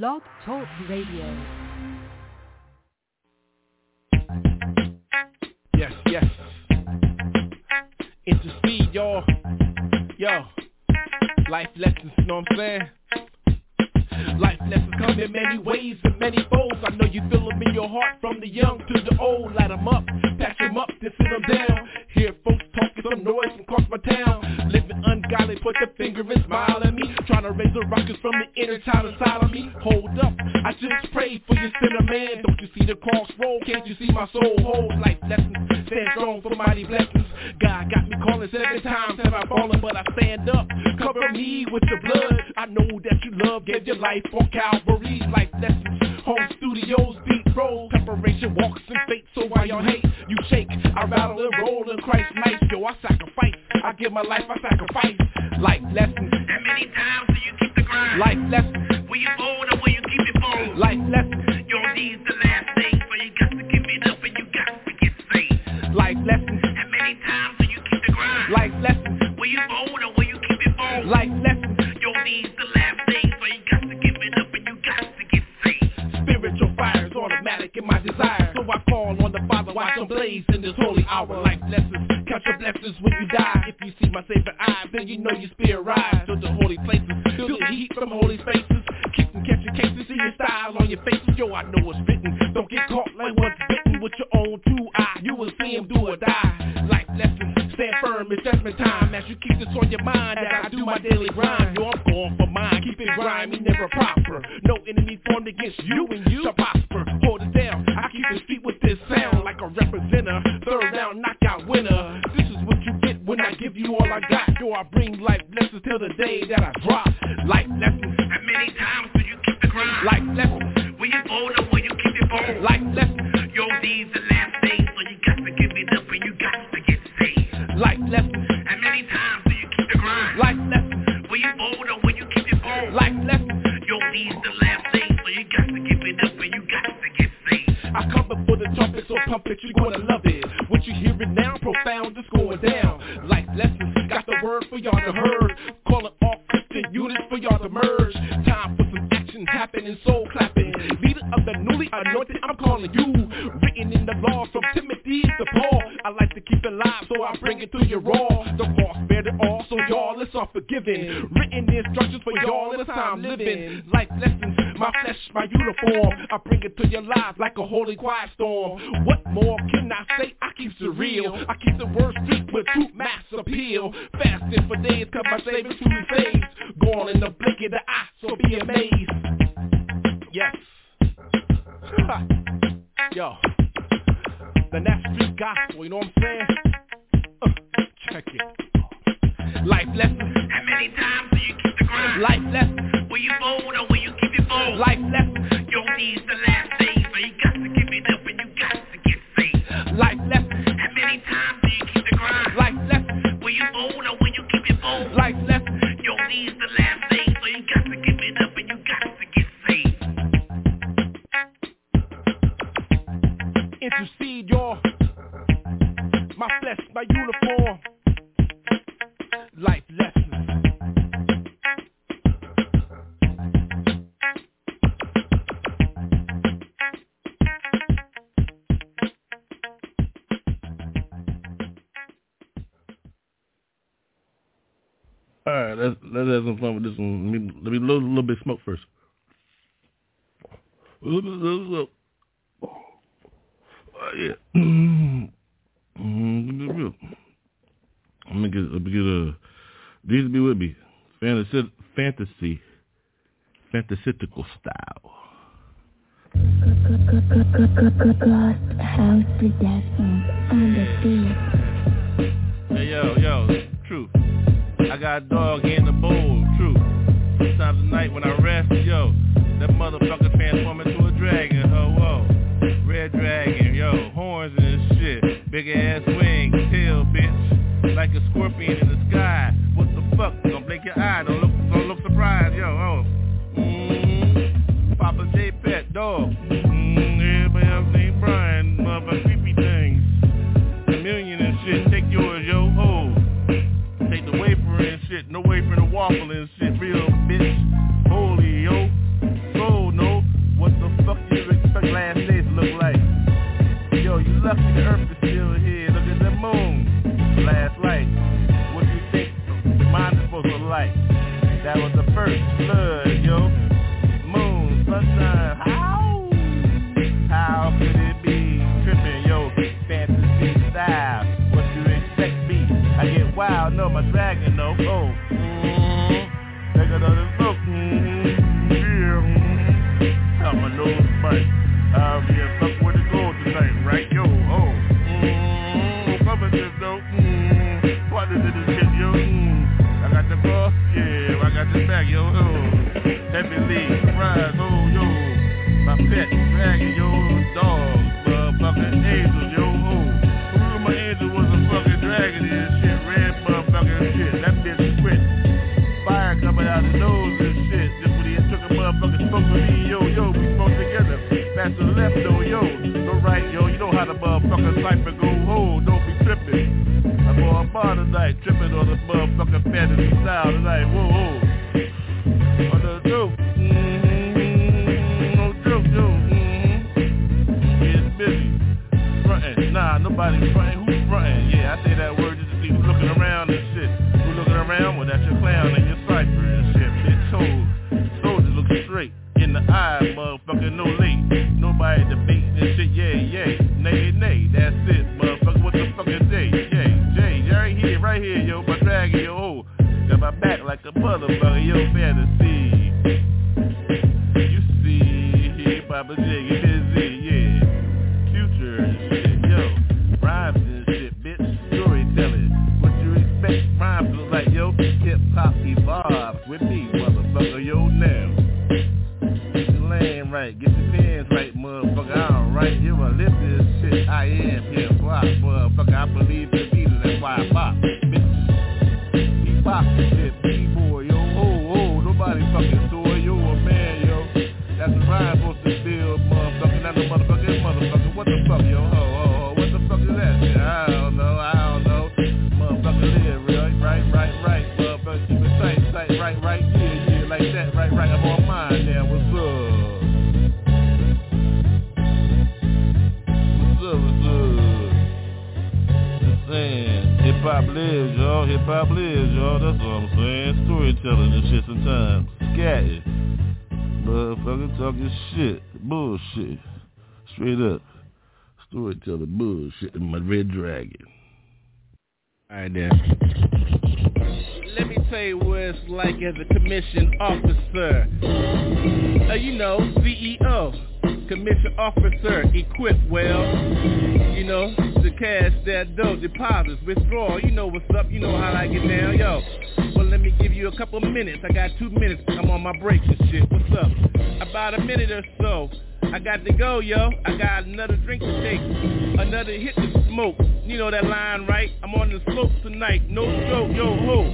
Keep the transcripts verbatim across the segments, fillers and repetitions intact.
Blog Talk Radio. Yes, yes. It's the speed, y'all. Yo. Life lessons, you know what I'm saying? Life lessons come in many ways and many folds. I know you feel them in your heart, from the young to the old. Light them up, patch them up, then sit them down. Hear folks talking some noise from across my town. Living ungodly, put the finger and smile at me. Trying to raise the rockets from the inner child inside of me. Hold up, I just prayed for your sinner, man. Don't you see the crossroad? Can't you see my soul? Hold life lessons, stand strong for mighty blessings. God got me calling seven times, have I fallen, but I stand up. Cover me with your blood. I know that you love, gave your life. Life on Calvary's life lessons, home studios, deep roll, preparation walks in faith, so while y'all hate, you shake, I rattle and roll in Christ's life, yo, I sacrifice, I give my life, I sacrifice, life lessons, how many times do you keep the grind, life lessons, will you fold or will you keep it fold, life lessons, your needs the last thing, so you got to give it up and you got to get saved, life lessons, how many times do you keep the grind, life lessons, will you fold or will you keep it fold, life lessons, your needs the last thing, so you got to give it up and you got to get saved. Spiritual fire is automatic in my desire, so I call on the Father, watch him blaze in this holy hour. Life lessons, catch your blessings when you die. If you see my saving eye, then you know your spirit rise. To the holy places, feel the heat from holy faces. Keep them catching cases, see your style on your faces. Yo, I know it's fitting, don't get caught like what's bitten. With your own two eye, you will see him do or die. Life lessons, stand firm, it's judgment time. As you keep this on your mind, that I do my daily grind. Yo, I'm going for mine, keep it grimy, never proper. No enemy formed against you and you shall prosper. Hold it down, I keep the street with this sound. Like a representer, third round knockout winner. This is what you get when I give you all I got. Yo, I bring life lessons till the day that I drop. Life lessons, how many times will you keep the grind? Life lessons, will you fold or will you keep it bold? Life lessons, yo, these the last days, so you got to give it up and you got to get saved. Life lessons, how many times do you keep the grind? Life lessons, will you fold or will you keep it bold? Life lessons, yo, these the last days, so you got to give it up and you got to get saved. I come before the trumpet, so pump it, you're gonna love it. What you hearing now, profound, it's going down. Life lessons, got the word for y'all to heard. Call it all Christian units for y'all to merge. Time for some action happening, soul clapping. Leader of the newly anointed, I'm calling you. Written in the law from Timothy to Paul. I like to keep it live, so I bring it to you raw. The cross bear it all, so y'all, it's all forgiven. Written instructions for y'all in the time living. Life lessons, my flesh, my uniform. I bring it to your lives like a holy quiet storm. What more can I say? I keep it real. I keep the word street with true mass appeal. Fasting for days, cause my savings truly saves. Gone in the blink of the eye, so be amazed. Yes. Yo. The next street gospel, you know what I'm saying? Uh, check it. Life lessons. How many times do you keep the grind? Life lessons. Will you fold or will you keep it fold? Life lessons. Your knees the last days, so you got to give it up and you got to get saved. Life lessons. How many times do you keep the grind? Life lessons. Will you fold or will you keep it fold? Life lessons. Your knees the last days, so you got to give it up and you got to get saved. Intercede, y'all. My flesh, my uniform. Life lessons. All right, let's let's have some fun with this one. Let me let me load a little bit of smoke first. Yeah. I'm gonna get, I'm gonna get a. These be with me, fantasy, fantasy, fantastical style. Hey yo yo, true. I got a dog in the bowl, true. Sometimes at night when I rest, yo, that motherfucker transform into a dragon, ho whoa, red dragon, yo, horns and shit, big ass wings, tail, bitch. Like a scorpion in the sky. What the fuck? Don't blink your eye. Don't look, don't look surprised. Yo, oh. Mm-hmm. Papa J. Pet dog. Mm-hmm. Everybody else named Brian. Motherfucking creepy things. Chameleon and shit. Take yours, yo, ho. Take the wafer and shit. No wafer, no waffle and shit. Real bitch. Holy, yo. Gold. up, the earth is still here. Look at the moon, last light. What do you think the mind is supposed to look like? That was the first flood, yo. Moon, sunshine, how? How could it be? Tripping, yo, fantasy style. What you expect me? I get wild, no, my dragon, no, oh. Mm-hmm. Look at all the folk, mm-hmm. Yeah, mm-hmm. Got my nose bite. I'll be a fuck with the gold tonight, right, yo, oh. Mm-hmm. Come with this, though. Mm-hmm. Why did this shit, yo? Mm-hmm. I got the ball, yeah. Got your back, yo, oh, heavily, surprise, oh, yo, my pet, dragon, yo, dog, uh, fucking angel, yo, oh, ooh, my angel was a fucking dragon and shit, red motherfucking shit, that bitch is quick, fire coming out the nose and shit, just when he took a motherfucking smoke with me, yo, yo, we smoke together, back to the left, though, yo, go right, yo, you know how the motherfucking cipher go, oh, don't be tripping, I'm on bar tonight, tripping on the motherfucking fantasy style tonight, whoa, whoa. Nobody's frontin', who's frontin'? Yeah, I say that word just to see who's looking around and shit. Who's looking around? Well, that's your clown and your cipher and shit. Bitch, toes, soldiers look straight in the eye, motherfucker, no late. Nobody debate and shit, yeah, yeah. Nay, nay, that's it, motherfucker, what the fuck is day? Yeah, Jay, right here, right here, yo, my dragon, yo, oh. Got my back like a motherfucker, yo, fantasy. You see, Papa J, get busy, yeah. Future and shit. Hip-hop evolves with me, motherfucker, yo, now. Get your lane right, get your pins right, motherfucker, I'm right. You a lift this shit, I am hip hop, motherfucker, I believe in beat, that's why I bop, bitch. He bop this shit, B-boy, yo, oh, oh, nobody fucking saw yo, a man, yo. That's the rhyme supposed to build, motherfucker, not the motherfucker, motherfucker, what the fuck, yo, oh, oh, oh, what the fuck is that shit, I don't know, I don't know, motherfucker, live, right, right, right, right. Right, right, yeah, yeah, like that, right, right, I'm on mine now, what's up? What's up, what's up? Just saying, hip-hop lives, y'all, hip-hop lives, y'all, that's all I'm saying, storytelling and shit sometimes, scatting, motherfucker talking shit, bullshit, straight up, storytelling bullshit, and my red dragon. Alright then. Let me tell you what it's like as a commission officer. Uh, you know, C E O, commission officer, equip well. You know, to cash that dough, deposits, withdrawal. You know what's up. You know how I get down, yo. Well, let me give you a couple minutes. I got two minutes. I'm on my break and shit. What's up? About a minute or so. I got to go, yo. I got another drink to take, another hit to smoke. You know that line, right? I'm on the slopes tonight. No joke, yo, ho.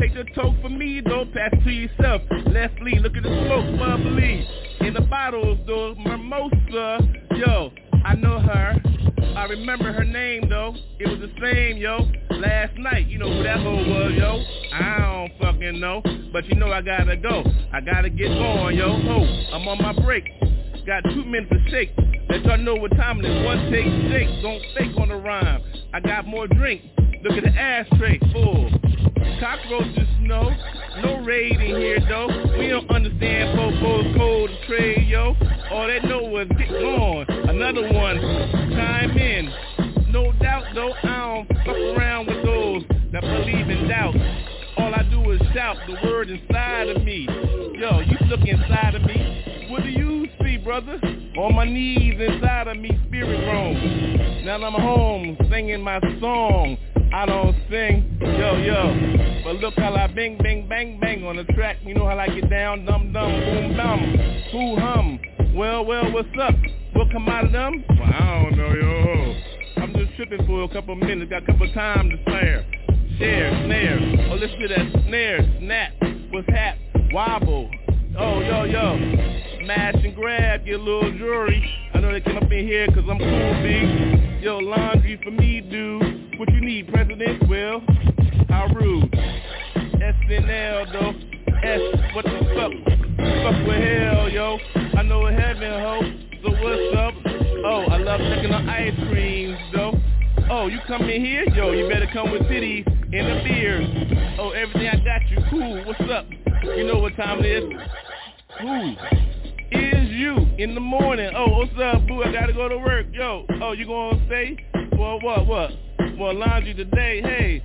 Take the toke for me, don't pass it to yourself. Leslie, look at the smoke, bubbly. In the bottles, though, mimosa. Yo, I know her. I remember her name, though. It was the same, yo. Last night, you know who that hoe was, yo. I don't fucking know. But you know I gotta go. I gotta get going, yo, ho. I'm on my break. Got two minutes to shake. Let y'all know what time it is. One take, shake. Don't fake on the rhyme. I got more drink. Look at the ashtray full. Cockroaches, no. No raid in here, though. We don't understand Bobo's code and trade, yo. All they know is get on. Another one. Chime in. No doubt, though. I don't fuck around with those that believe in doubt. All I do is shout the word inside of me. Yo, you look inside of me. What do you see, brother? On my knees inside of me, spirit roam. Now I'm home singing my song. I don't sing, yo, yo. But look how I bing, bing, bang, bang on the track. You know how I get down, dum, dum, boom, dum. Who hum? Well, well, what's up? What come out of them? Well, I don't know, yo. I'm just tripping for a couple of minutes. Got a couple of time to spare. Share, snare, oh listen to that snare, snap, what's hap, wobble, oh yo yo, smash and grab your little jewelry, I know they came up in here cause I'm cool big, yo laundry for me dude, what you need president, well, how rude, S N L though, S, what the fuck, fuck with hell yo, I know heaven ho, so what's up, oh I love licking the ice cream, you come in here, yo, you better come with titties and a beer. Oh, everything I got you, cool, what's up? You know what time it is? Who is you in the morning? Oh, what's up, boo, I gotta go to work, yo. Oh, you gonna stay? Well, what, what? Well, laundry today, hey.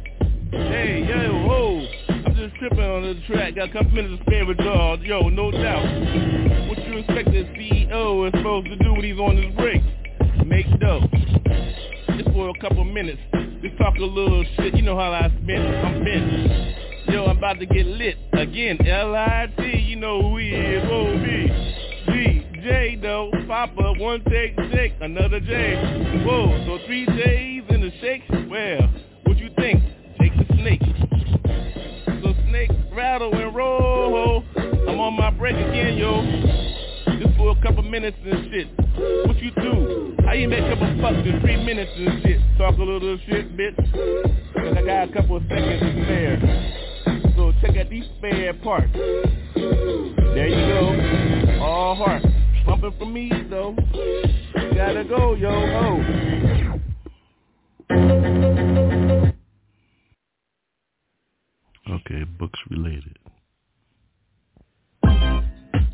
Hey, yo, whoa. I'm just tripping on the track. Got a couple minutes to spare with y'all, yo, no doubt. What you expect the C E O is supposed to do when he's on his break? Make dough. Just for a couple minutes. Just talk a little shit. You know how I spend. I'm bent. Yo, I'm about to get lit. Again, L I T. You know who he is. O B D J though. Papa, one take, take, another J. Whoa, so three J's in the shake? Well, what you think? Shake the snake. So snake, rattle, and roll. I'm on my break again, yo. Just for a couple minutes and shit. What you do? How you make up a fuck in three minutes and shit? Talk a little shit, bitch. Cause I got a couple of seconds to spare. So check out these spare parts. There you go. All heart. Pumping for me, though. Gotta go, yo, ho. Okay, books related.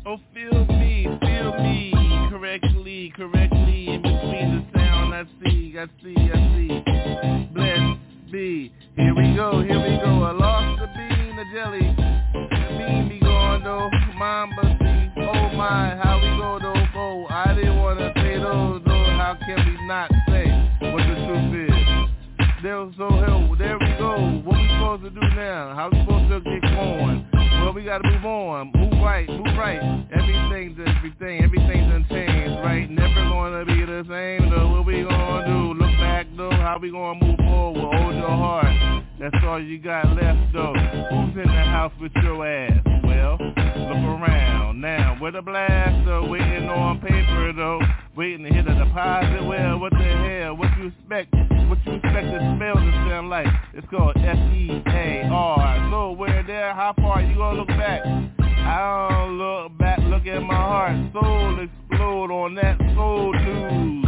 Oh, feel me, feel me, correctly, correctly, in between the sound I see, I see, I see, blessed be, here we go, here we go, I lost the bean, the jelly, the bean be gone though, mamba see, oh my, how we go though, oh, I didn't want to say those though, how can we not say what the truth is, there, so, hell, there we go, what we supposed to do now, how we supposed to get going? Well, we gotta move on, move right, move right. Everything's everything, everything's done changed, right? Never gonna be the same, though. What we gonna do? Look back, though. How we gonna move forward? Hold your heart. That's all you got left, though. Who's in the house with your ass? Well, look around now. With a blast, though. Waiting on paper, though. Waiting to hit a deposit. Well, what the hell? What you expect? What you expect the smell to sound like? It's called F E A R. So where there? How far you gonna look back? I don't look back. Look at my heart. Soul explode on that soul news.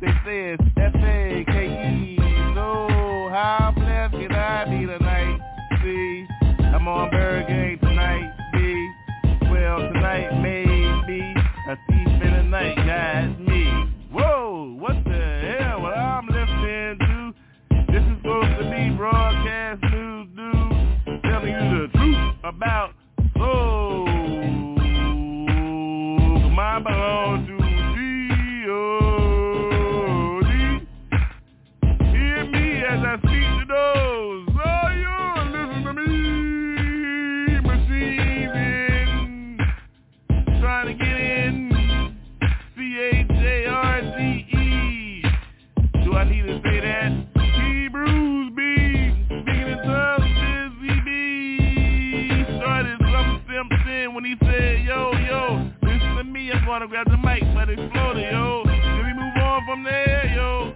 They say it's F A K E. So how blessed can I be tonight? See, I'm on ByrdGang tonight. B, well tonight maybe a thief in the night. Guys, me. Whoa, what the hell? What I'm listening to? This is supposed to be broadcast news, dude. Telling you the truth about soul. My belong to G O D. Hear me as I speak to those. Oh, you listen to me. Machines in. Trying to get in. C H A R G E. Do I need to say that? Hebrews be. Speaking in tongues, busy be. Started some Simpson when he said, yo, yo. Me, I'm gonna grab the mic, but it's floating, yo. Can we move on from there, yo?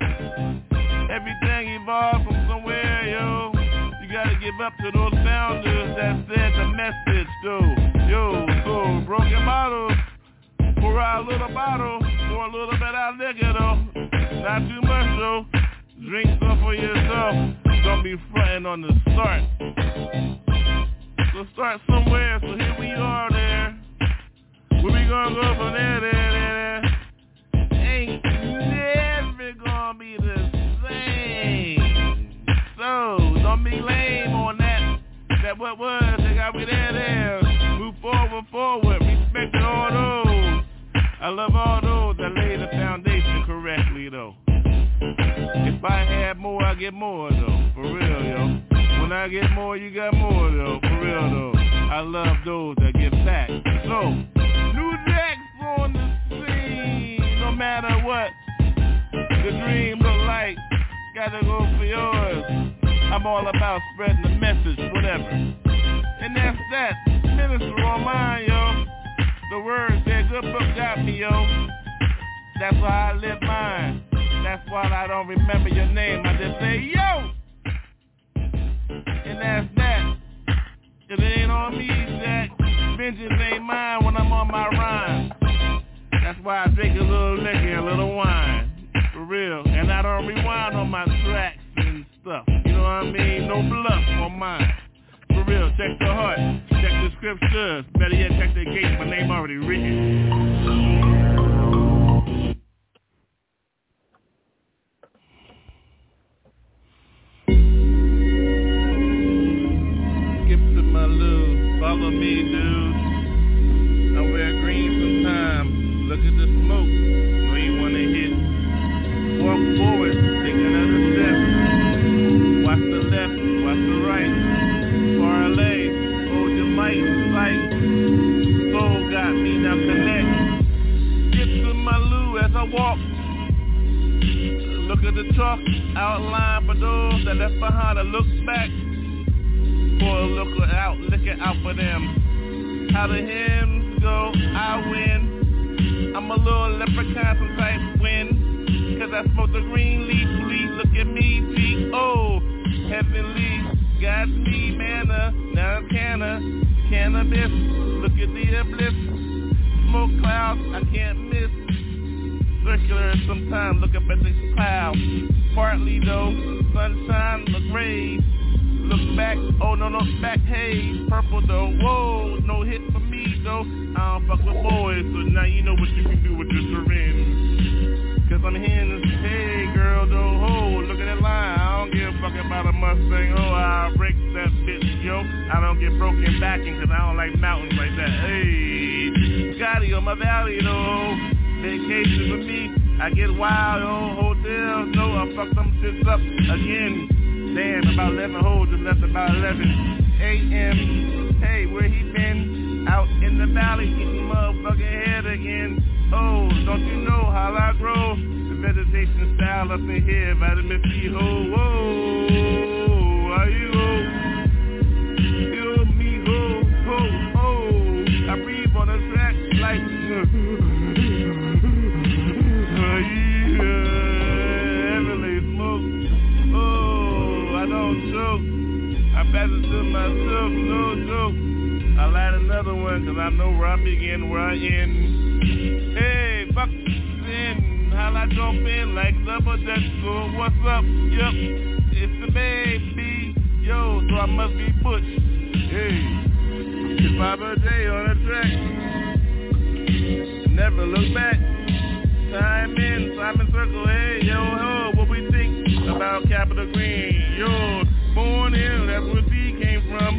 Everything evolved from somewhere, yo. You gotta give up to those founders that said the message, though. Yo, so broken bottles, pour out a little bottle, pour a little bit out liquor, though. Not too much, though. Drink some for yourself. Don't be fronting on the start. So start somewhere, so here we are there. Where we gonna go from there, there, there, there? Ain't never gonna be the same. So, don't be lame on that. That what was, they got me there, there. Move forward, forward, respect all those. I love all those that lay the foundation correctly, though. If I had more, I get more, though. For real, yo. When I get more, you got more, though. For real, though. I love those that get packed. So, on the scene, no matter what the dream look like, gotta go for yours. I'm all about spreading the message, whatever. And that's that. Minister on mine, yo. The words that good book got me, yo. That's why I live mine. That's why I don't remember your name. I just say, yo! And that's that. It ain't on me, Jack. Vengeance ain't mine when I'm on my rhyme. That's why I drink a little liquor and a little wine. For real. And I don't rewind on my tracks. stuff. You know what I mean? No bluff on mine. For real, check the heart, check the scriptures. Better yet, check the gates. My name already written. Skip to my loo, follow me, dude. I wear green sometimes. Look at the smoke. No, you wanna hit. Walk forward, take another step. Watch the left, watch the right. Parlay, hold your mic, sight. Soul got me, now connect. Get to my loo as I walk. Look at the truck, outline for those that left behind. I look back. For a looker out, looking out for them. How the hymns go, I win. I'm a little leprechaun, some type win. Cause I smoke the green leaf, please look at me, G O. Heavenly. Got me manna, now canna, cannabis, look at the uplift, smoke clouds, I can't miss, circular sometimes, look up at the clouds, partly though, sunshine, look rays, look back, oh no, no, back haze, purple though, whoa, no hit for me though, I don't fuck with boys, so now you know what you can do with your syringe, cause I'm here in this, hey girl, though, ho, look at that line, I don't give a fuck about a Mustang, oh, I'll break that bitch, yo, I don't get broken backing, cause I don't like mountains like that, hey, Scotty on my valley, though, vacation with me, I get wild, oh, hotels, no, I fuck them shits up again, damn, about eleven holes, just left about eleven a.m., hey, where he been, out in the valley, getting motherfucking head again, oh, don't you know how I grow, meditation style up in here, vitamin C, ho, whoa, are you, feel me, ho, ho, ho, I breathe on the track like, yeah, heavenly smoke, oh, I don't joke, I pass it to myself, no joke, I'll add another one, cause I know where I begin, where I end, hey, fuck sin. How I jump in like double death, so what's up, yup, it's the baby, yo, so I must be butch, hey, it's Byrd Gang on the track, never look back, time in, time in circle, hey, yo, ho, what we think about Capitol Green, yo, born in, that's where he came from,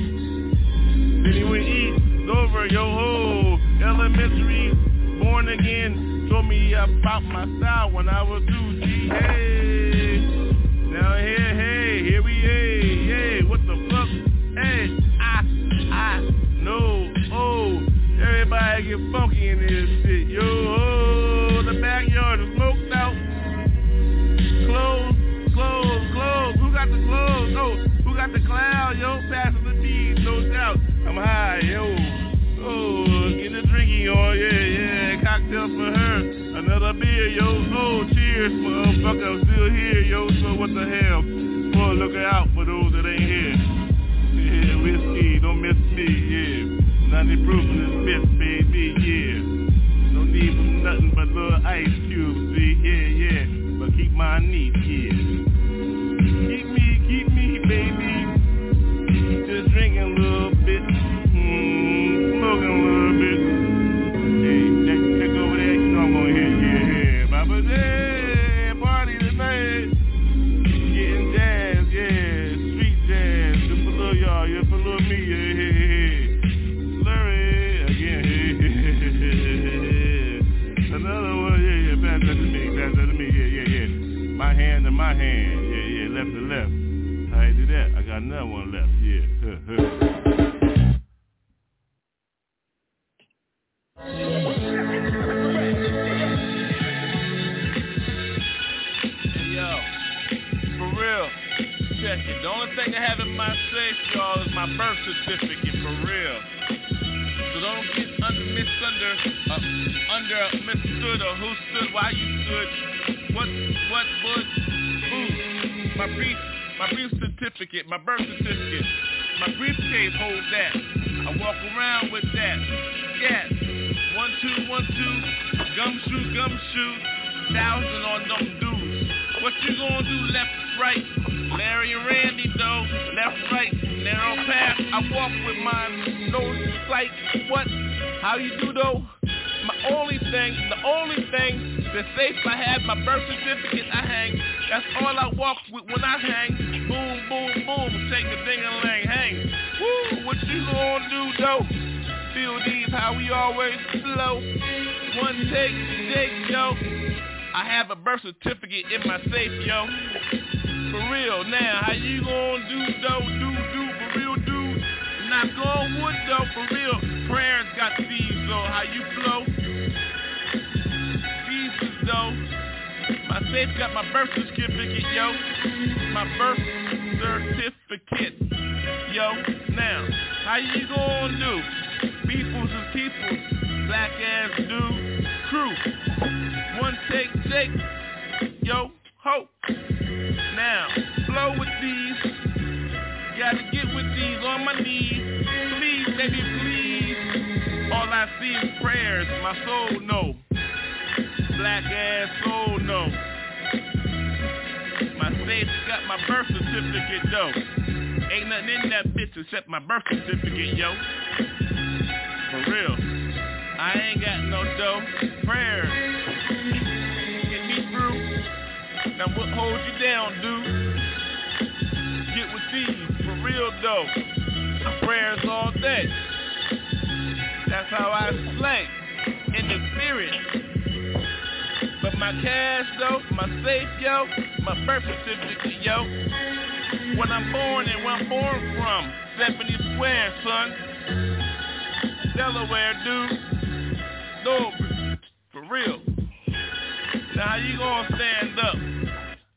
then he would eat, it's over, yo, ho, elementary, born again, told me about my style when I was two G, hey, now here, hey, here we, hey, hey, what the fuck, hey, I, I, no, oh, everybody get funky in this shit, yo, oh, the backyard is smoked out, clothes, clothes, clothes, who got the clothes, oh, who got the cloud, yo, passes the bees, no doubt, I'm high, yo. Oh, get a drinky on, oh, yeah, yeah, cocktail for her, another beer, yo, oh, cheers, motherfucker, I'm still here, yo, so what the hell, boy, look out for those that ain't here, yeah, whiskey, don't miss me, yeah, ninety proof in this bitch, baby, yeah, no need for nothing but little ice cubes, see, yeah, yeah, but keep my neat, yeah, keep me, keep me, baby, just drinking a little bit, hmm. A little bit. Hey, check, check over there. You know I'm gonna hit, yeah, yeah. Baba Day, party tonight. Getting jazz, yeah. Street jazz. Just for little y'all, yeah, for little me, yeah, yeah, yeah. Slurry again, yeah. Another one, yeah, yeah. Pass that to me, pass that to me, yeah, yeah, yeah. My hand to my hand, yeah, yeah. Left to left. How I do that? I got another one left, yeah. The only thing I have in my safe, y'all, is my birth certificate, for real. So don't get under, misunder, uh, under, misunderstood, or who stood, why you stood, what, what, what, who. My brief, my brief certificate, my birth certificate, my briefcase holds that. I walk around with that. Yes. One, two, one, two, gumshoe, gumshoe, thousand on them dudes. What you gonna do left, right? Larry and Randy though, left, right, narrow path. I walk with mine, no like what? How you do though? My only thing, the only thing that's safe, I had my birth certificate, I hang. That's all I walk with when I hang. Boom, boom, boom, take the ding-a-lang, hang. Woo, what you gonna do though? Feel these, how we always flow. One take, take, yo. I have a birth certificate in my safe, yo. For real, now, how you gonna do though? Do, do, for real, do. Not going wood though, for real. Prayers got these though, how you flow. Pieces though. My safe got my birth certificate, yo. My birth certificate, yo. Now, how you gonna do? Peoples and people, black ass dude, crew. One take, take, yo, ho. Now, flow with these. Gotta get with these on my knees. Please, baby, please. All I see is prayers. My soul, no. Black ass soul, no. My safe got my birth certificate, though. Ain't nothing in that bitch except my birth certificate, yo. For real. I ain't got no dough. Prayers. Get me through. Now what holds you down, dude? Get with these. For real, though. Prayers all day. That's how I slay. In the spirit. But my cash, though. My safe, yo. My birth certificate, yo. When I'm born and where I'm born from. Stephanie Square, son. Delaware, dude. Dover. For real. Now, how you gonna stand up?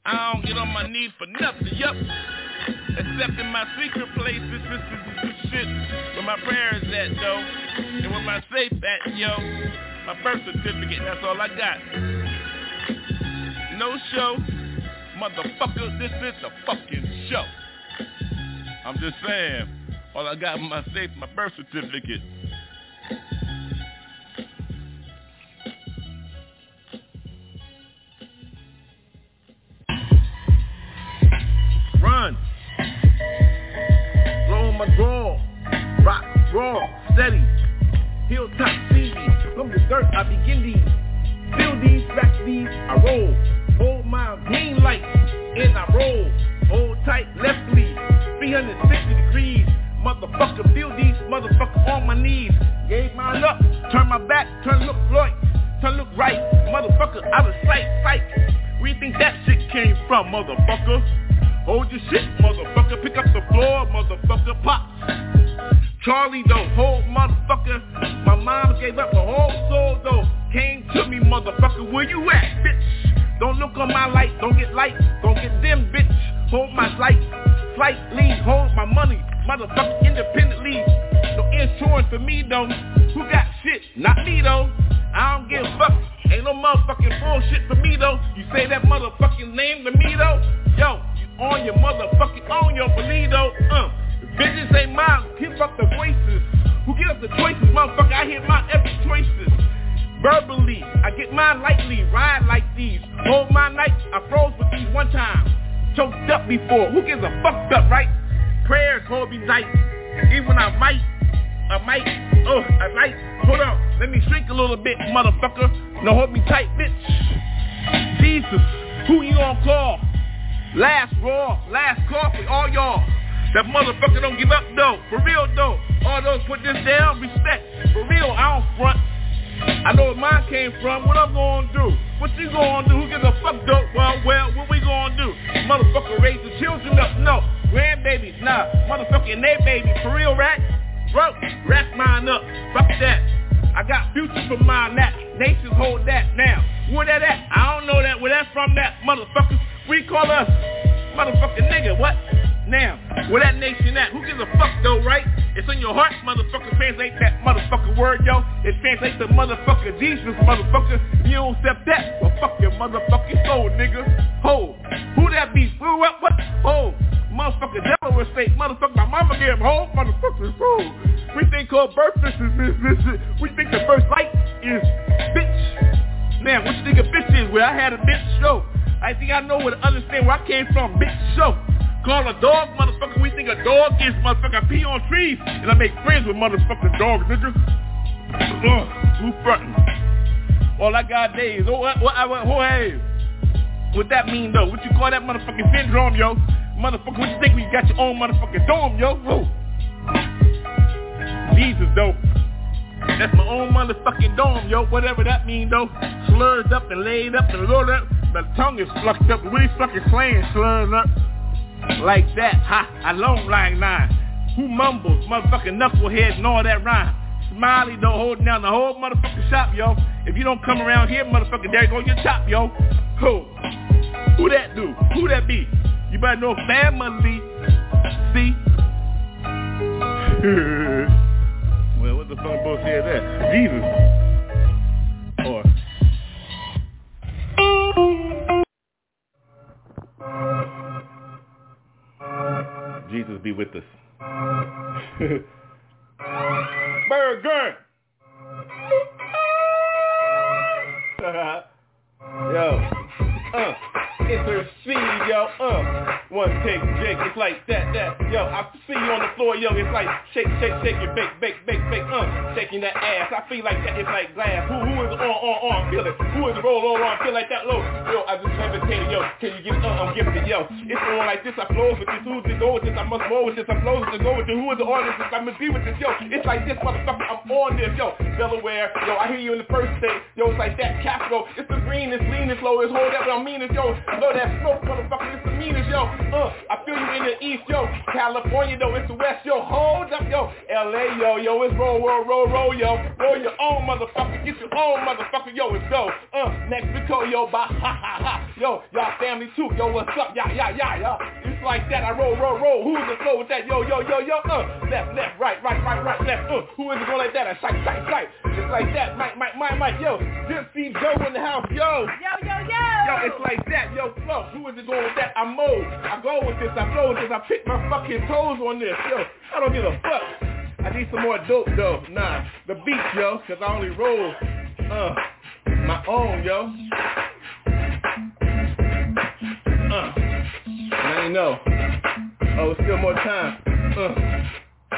I don't get on my knees for nothing, yup. Except in my secret places, this is the shit where my prayers at, though. And where my safe at, yo. My birth certificate, that's all I got. No show. Motherfucker, this is a fucking show. I'm just saying. All I got in my safe, my birth certificate. Run, blow my draw, rock, raw, steady, hilltop, see these, from the dirt I begin these, feel these, rack these, I roll, hold my green light, and I roll, hold tight, left lead, three hundred sixty degrees, motherfucker, feel these, motherfucker on my knees, gave mine up, turn my back, turn look right, turn look right, motherfucker, out of sight, fight, where you think that shit came from, motherfucker? Hold your shit, motherfucker, pick up the floor, motherfucker, pop. Charlie, though, whole motherfucker, my mom gave up her whole soul, though. Came to me, motherfucker, where you at, bitch? Don't look on my light, don't get light, don't get dim, bitch. Hold my light, flight lead, hold my money, motherfucker, independently. No insurance for me, though, who got shit? Not me, though, I don't give a fuck. Ain't no motherfucking bullshit for me, though. You say that motherfucking name to me, though, yo. On your motherfucking, on your Bolido, uh, bitches ain't mine, keep up the voices, who give up the choices, motherfucker, I hit my every choices, verbally, I get mine lightly, ride like these, hold my night, I froze with these one time, choked up before, who gives a fucked up, right, prayers hold me tight, even when I might, I might, oh, I might, hold on, let me shrink a little bit, motherfucker, no, hold me tight, bitch, Jesus, who you gonna call? Last raw, last call for all y'all. That motherfucker don't give up though, for real though. All those put this down, respect, for real, I don't front. I know where mine came from, what I'm gonna do? What you gonna do, who gives a fuck though? Well, well, what we gonna do? Motherfucker raise the children up, no. Grandbabies, nah, motherfucker and they baby, for real, right? Bro, rack mine up, fuck that. I got future for mine, that nations hold that now. Where that at? I don't know that, where that from that, motherfuckers. We call us motherfucking nigga, what? Now, where that nation at? Who gives a fuck though, right? It's in your heart, motherfucker. Translate that motherfucking word, yo. It translates to motherfucker Jesus, motherfucker. You don't accept that? Well, fuck your motherfucking soul, nigga. Ho. Who that be? Who up? What? Ho. Motherfucker Delaware State, motherfucker. My mama gave him home, motherfucker. Ho. We think called birth is this, this, this. We think the first light is bitch. Now, what you think a bitch is? Well, I had a bitch show. I think I know where to understand where I came from, bitch, so Call a dog, motherfucker. We think a dog is motherfucker. I pee on trees, and I make friends with motherfucking dogs, nigga. Ugh, who frontin'? All I got days. Oh, what, what, what, what, hey. What that mean though? What you call that motherfucking syndrome, yo? Motherfucker, what you think when you got your own motherfucking dorm, yo? Whoa. Jesus, though. That's my own motherfucking dorm, yo. Whatever that mean, though. Slurred up and laid up and rolled up. The tongue is flucked up. Really fucking slang slurred up. Like that, ha, I long line nine. Who mumbles, motherfucking knuckleheads and all that rhyme. Smiley though, holding down the whole motherfucking shop, yo. If you don't come around here, motherfucker, there you go, your chop, yo. Who? Who that do? Who that be? You better know family. See? Well, what the fuck bullshit is that? Jesus. Or... Jesus be with us. Burger. Yo. Uh. It's her C, yo. Uh. One take, Jake. It's like that, that. Yo, I see you on the floor, yo. It's like shake, shake, shake your bake, bake, bake, bake. Uh. Shaking that ass. I feel like that. It's like glass. Who, who is on, on, on? Feel it. Who is roll, roll, on? Feel like that low. Yo, I just levitated, yo. Can you get it? Uh, I'm gifted, yo. It's going like this. I flow with this. Who's the go with this? I must roll with this. I flow with this. Go with this. Who is the artist? I must be with this, yo. It's like this, motherfucker. I'm on this, yo. Delaware, yo. I hear you in the first state, yo. It's like that. Castro. It's the green. It's lean. It's low. It's hold that. What I mean is, yo. Blow that smoke, motherfucker. It's the meanest, yo. Uh, I feel you in the east, yo. California, though, it's the west, yo. Hold up, yo. L A, yo, yo, it's roll, roll, roll, roll, yo. Roll your own, motherfucker. Get your own, motherfucker, yo. It's go. Uh, Mexico, yo, bye, ha, ha, ha. Yo, y'all family, too. Yo, what's up? Yeah, yeah, yeah, yeah. It's like that. I roll, roll, roll. Who's the flow with that? Yo, yo, yo, yo. Uh, left, left, right, right, right, right, left. Uh, who is it going like that? I shite, shite, shite. It's like that. Mike, Mike, Mike, Mike, yo. Gypsy Joe in the house, yo. Yo, yo, yo. Yo, it's like that. Yo, flow. Who is it going with that? I'm old. I go with this, I blow with this, I pick my fucking toes on this, yo. I don't give a fuck. I need some more dope, though. Nah, the beat, yo, because I only roll uh, my own, yo. Uh, I ain't know. Oh, still more time. Uh,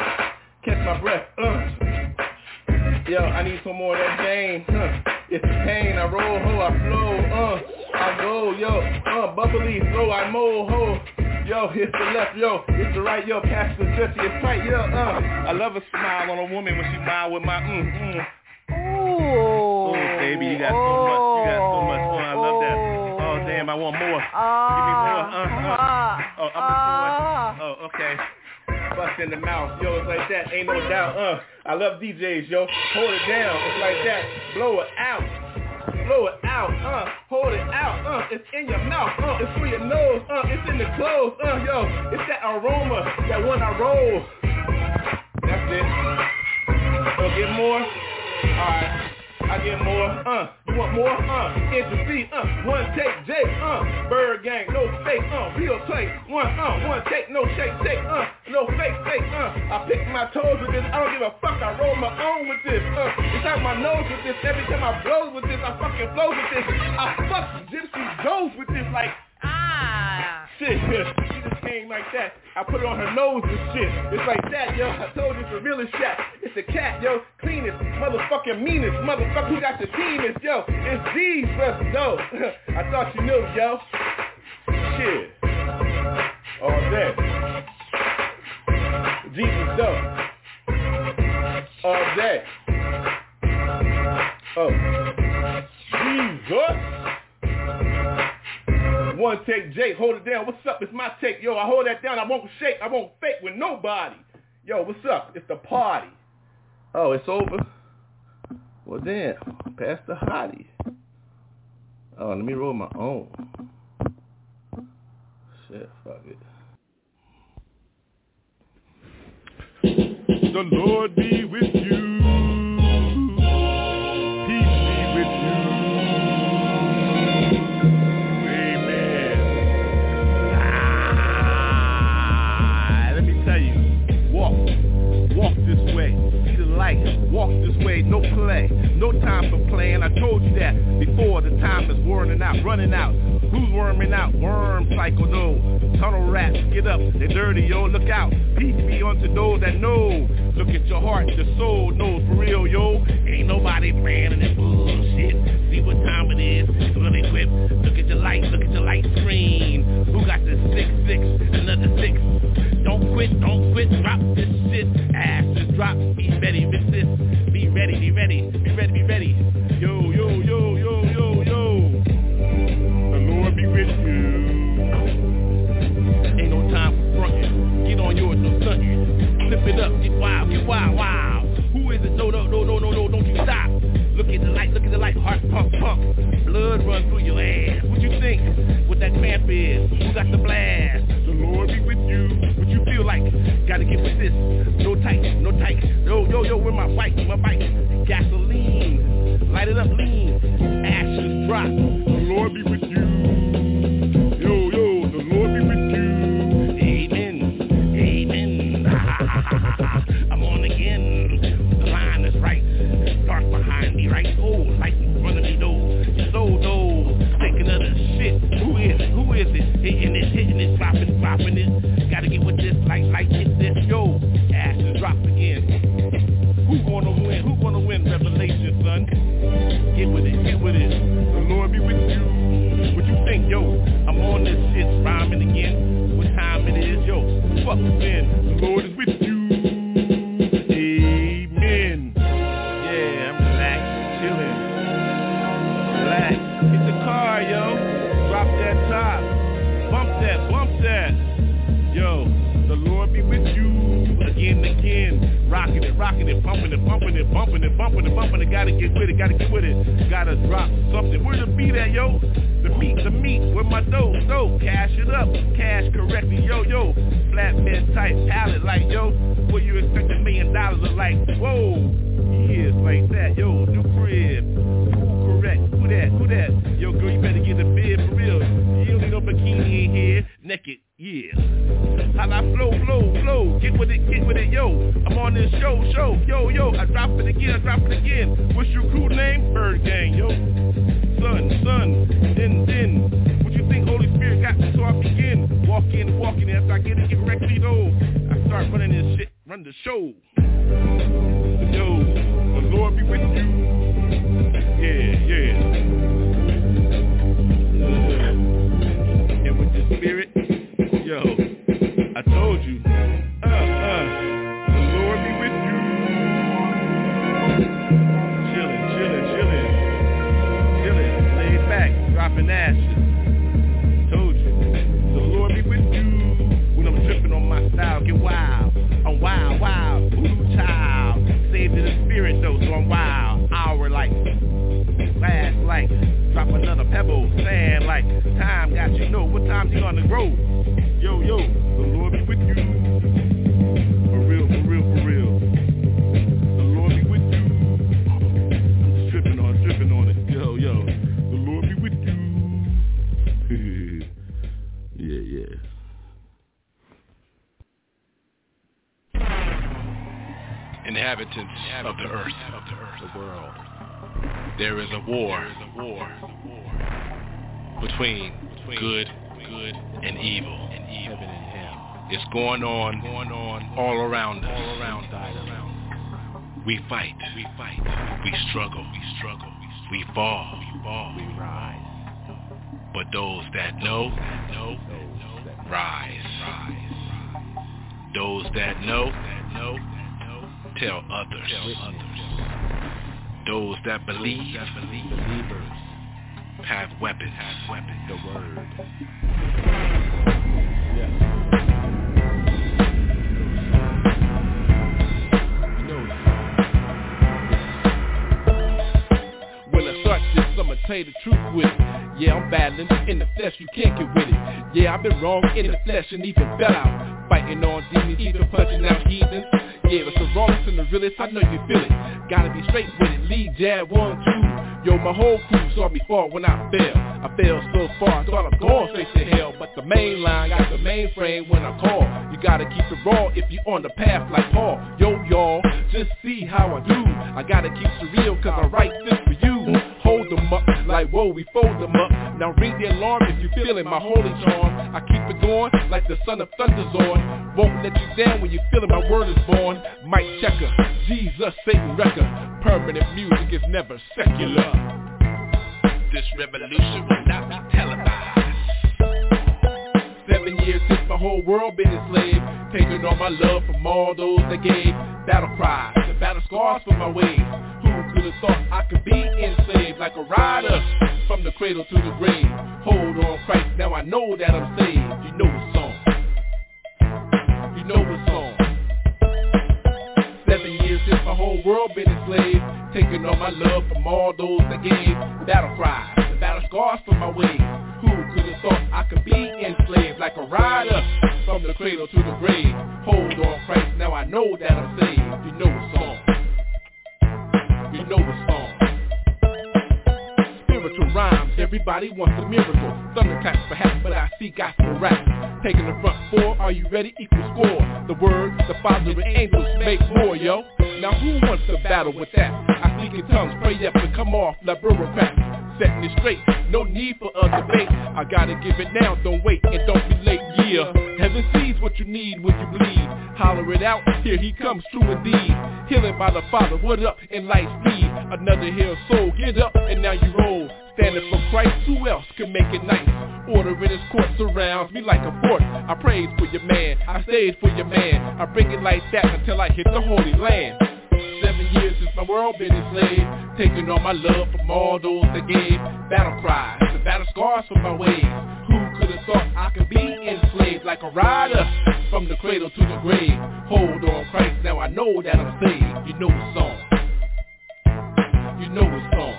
catch my breath. Uh, yo, I need some more of that game. Uh, it's the pain. I roll, ho, I flow, uh. I go, yo, uh, bubbly, so I mo, ho, yo, it's the left, yo, it's the right, yo, past the fifty, it's tight, yo, uh, I love a smile on a woman when she smile with my, mm, mm. Ooh. Ooh, baby, you got oh. so much, you got so much, oh, I love that, oh, damn, I want more, uh, give me more, uh, uh, oh, I'm a boy, oh, okay, bust in the mouth, yo, it's like that, ain't no doubt, uh, I love D Js, yo, hold it down, it's like that, blow it out. Blow it out, uh, hold it out, uh, it's in your mouth, uh, it's through your nose, uh, it's in the clothes, uh, yo, it's that aroma, that one I roll. That's it. So get more, alright, I get more, uh, you want more, uh, interesting, uh, one take, J, uh, Bird Gang, no fake, uh, real play, one, uh, one take, no shake, shake, uh, no fake, fake, uh, I pick my toes with this, I don't give a fuck, I roll my own with this, uh, it's out my nose with this, every time I blow with this, I fucking blow with this, I fuck Gypsy Joes with this, like, ah, shit, she just came like that, I put it on her nose and shit, it's like that, yo, I told you it's the realest shit, it's a cat, yo, cleanest, motherfucking meanest, motherfucker who got the teamest, yo, it's these, let's go, I thought you knew, yo, shit, all day, Jesus, though, all day, oh, Jesus, one take, Jake, hold it down. What's up? It's my take. Yo, I hold that down. I won't shake. I won't fake with nobody. Yo, what's up? It's the party. Oh, it's over? Well, damn. Pass the hottie. Oh, let me roll my own. Shit, fuck it. The Lord be with you. Walk this way, no play, no time for playing. I told you that before. The time is running out, running out. Who's worming out? Worm cycle, no. Tunnel rats, get up, they dirty, yo, look out. Peek me onto those that know. Look at your heart, your soul knows for real, yo. Ain't nobody playing in that bullshit. See what time it is, it's gonna be quick. Look at your light, look at your light screen. Who got this six, six, another six? Don't quit, don't quit, drop this shit. Ass just drop, be ready, resist. Be ready, be ready, be ready, be ready. Yo, yo, yo, yo, yo, yo. The Lord be with you. Ain't no time for frontin'. Get on yours, no stuntin'. Flip it up, get wild, get wild, wow. Who is it? No, no, no, no, no, no, don't you stop. Look at the light, look at the light, heart pump, pump. Blood run through your ass. What you think? What that vamp is? Who got the blast? The Lord be with you. What you feel like? Gotta get with this. No tight, no tight. Yo, yo, yo, where my bike? My bike. Gasoline. Light it up lean. Ashes drop. The Lord be with you. Yo, yo, the Lord be with you. Amen. Amen. I'm on again. The line is right. Dark behind me, right? Oh, light in front of me, though. So, though, thinking of the shit. Who is it? Who is it? Hitting it, hitting it, dropping, dropping it. Gotta get with this light, light, hit this. Yo, ash and drop again. Who gonna win? Who gonna win Revelation, son? Get with it, get with it. The Lord be with you. What you think, yo? I'm on this shit, rhyming again. What time it is, yo? Fuck sin. The Lord is with you. Rocking it, rocking it, bumping it, bumping it, bumping it, bumping it, bumping it. Gotta get with it, gotta get with it. Gotta drop something. Where the beat at, yo? The meat, the meat. Where my dough, dough. Cash it up, cash correctly, yo, yo. Flatbed type pallet, like yo. Where you expect a million dollars? Look like, whoa, yes, like that, yo. New crib, who correct? Who that? Who that? Yo, girl, you better get a bid for real. You don't need no bikini in here, naked, yeah. I like flow, flow, flow, get with it, get with it, yo. I'm on this show, show, yo, yo. I drop it again, I drop it again. What's your crew name? ByrdGang, yo. Son, son, then, then. What you think Holy Spirit got me so I begin? Walk in, walk in, after I get it correctly, though. I start running this shit, run the show. Yo, the Lord be with you. Yeah, yeah. And with the Spirit, yo. I told you, uh, uh, the Lord be with you. Chillin', chillin', chillin', chillin', laid back, dropping ashes. Told you, the Lord be with you. When I'm trippin' on my style, get wild. I'm wild, wild, voodoo child. Saved in the spirit though, so I'm wild. Hour like, flash like, drop another pebble, sand like. Time got you know, what time you on the road? Yo, yo, the Lord be with you. For real, for real, for real. The Lord be with you. I'm just tripping on it, tripping on it. Yo, yo, the Lord be with you. Yeah, yeah. Inhabitants, Inhabitants of the earth, of the earth, the world. There is a war, is a war, a war between, between good, good, and evil. It's going on, going on all around us. All around us. We fight. We fight. We struggle. We struggle. We fall. We fall. We rise. But those that know, know, rise. Those that know, know, tell others. Those that believe, believers, have weapons. The word. I'ma tell you the truth with it. Yeah, I'm battling in the flesh, you can't get with it. Yeah, I've been wrong in the flesh and even fell out. Fighting on demons, even punching out heathens. Yeah, it's the wrongness and the realest, I know you feel it. Gotta be straight with it, lead, jab, one, two. Yo, my whole crew saw me fall when I fell. I fell so far, I thought I'm going straight to hell. But the main line got the main frame when I call. You gotta keep it raw if you on the path like Paul. Yo, y'all, just see how I do. I gotta keep surreal cause I write this for you. hold them up. Like whoa, we fold them up. Now ring the alarm if you're feeling my holy charm. I keep it going like the son of thunder's on. Won't let you down when you're feeling my word is born. Mike Checker, Jesus, Satan Wrecker. Permanent music is never secular. This revolution will not be televised. Seven years since my whole world been enslaved. Taking all my love from all those that gave. Battle cries, the battle scars for my ways. Who could have thought I could be enslaved? Like a rider, from the cradle to the grave. Hold on Christ, now I know that I'm saved. You know the song. You know the song. Seven years since my whole world been enslaved. Taking all my love from all those that gave. Battle cries, the battle scars for my ways. Who could have thought I could be enslaved? Like a rider, from the cradle to the grave. Hold on Christ, now I know that I'm saved. You know the song. You know the song. Spiritual rhymes, everybody wants a miracle. Thunderclaps perhaps, but I see gospel rap. Taking the front four, are you ready? Equal score. The word, the Father and angels make more, yo. Now who wants to battle with that? I speak in tongues, pray up and come off like bureaucrat. Setting it straight, no need for a debate. I gotta give it now, don't wait and don't be late, yeah. Heaven sees what you need when you bleed. Holler it out, here he comes, true indeed. Healing by the Father, what up in light speed. Another hell soul, get up and now you roll. Standing for Christ, who else can make it nice? Order in his court surrounds me like a fort. I praise for your man, I stage for your man. I bring it like that until I hit the Holy Land. Seven years since my world been enslaved. Taking all my love from all those that gave. Battle cries, the battle scars for my ways. Who could have thought I could be enslaved? Like a rider, from the cradle to the grave. Hold on Christ, now I know that I'm saved. You know the song. You know the song.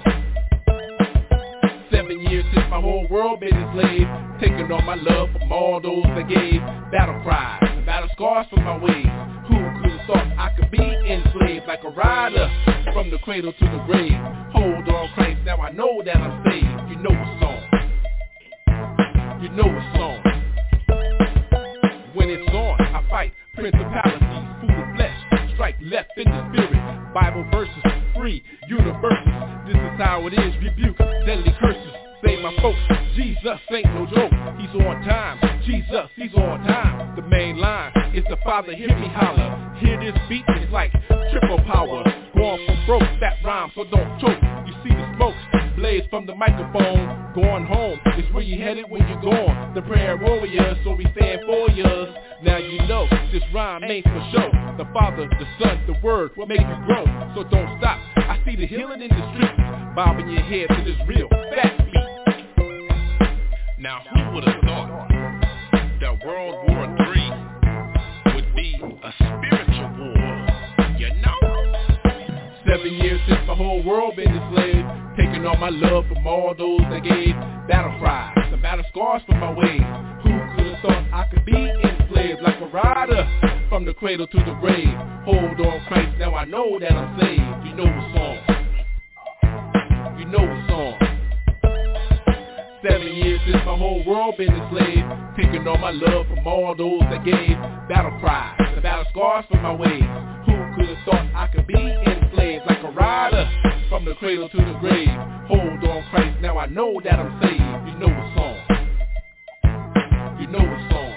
Seven years since my whole world been enslaved. Taking all my love from all those that gave. Battle cries, the battle scars for my ways. Who could have thought I could be enslaved? Like a rider, from the cradle to the grave. Hold on Christ, now I know that I'm saved. You know a song. You know a song. When it's on, I fight principalities, food and flesh. Strike left in the spirit. Bible verses, free universes. This is how it is, rebuke, deadly curses. Save my folks, Jesus ain't no joke. He's on time, Jesus, he's on time. The main line is the Father, hear me holler. Hear this beat, it's like triple power. Going from broke, that rhyme, so don't choke. You see the smoke, blaze from the microphone. Going home, it's where you headed when you're gone. The prayer warriors, so we stand for yours. Now you know, this rhyme ain't for show. The Father, the Son, the Word will make you grow. So don't stop, I see the healing in the street. Bobbing your head to this real fat beat. Now who would have thought that World War Three would be a spiritual war, you know? Seven years since my whole world been enslaved. Taking all my love from all those that gave. Battle cries, the battle scars for my ways. Who could have thought I could be enslaved? Like a rider, from the cradle to the grave. Hold on Christ, now I know that I'm saved. You know the song. You know a song. Seven years since my whole world been enslaved. Taking all my love from all those that gave. Battle cries, the battle scars for my ways. Who could have thought I could be enslaved? Like a rider, from the cradle to the grave. Hold on Christ, now I know that I'm saved. You know a song. You know a song.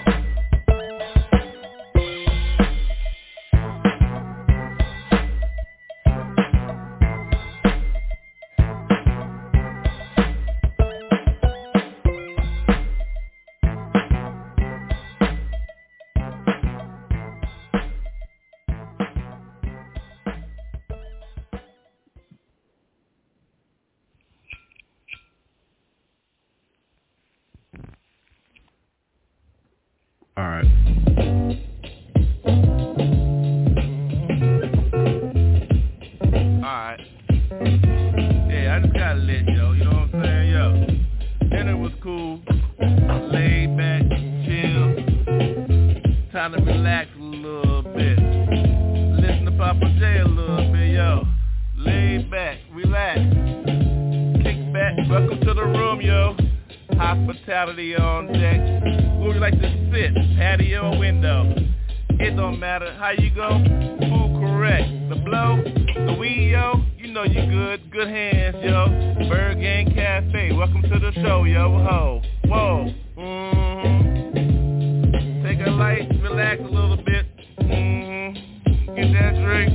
know you good, good hands, yo. Bird Gang Cafe, welcome to the show, yo, ho, whoa, mm-hmm. Take a light, relax a little bit, mm-hmm. Get that drink,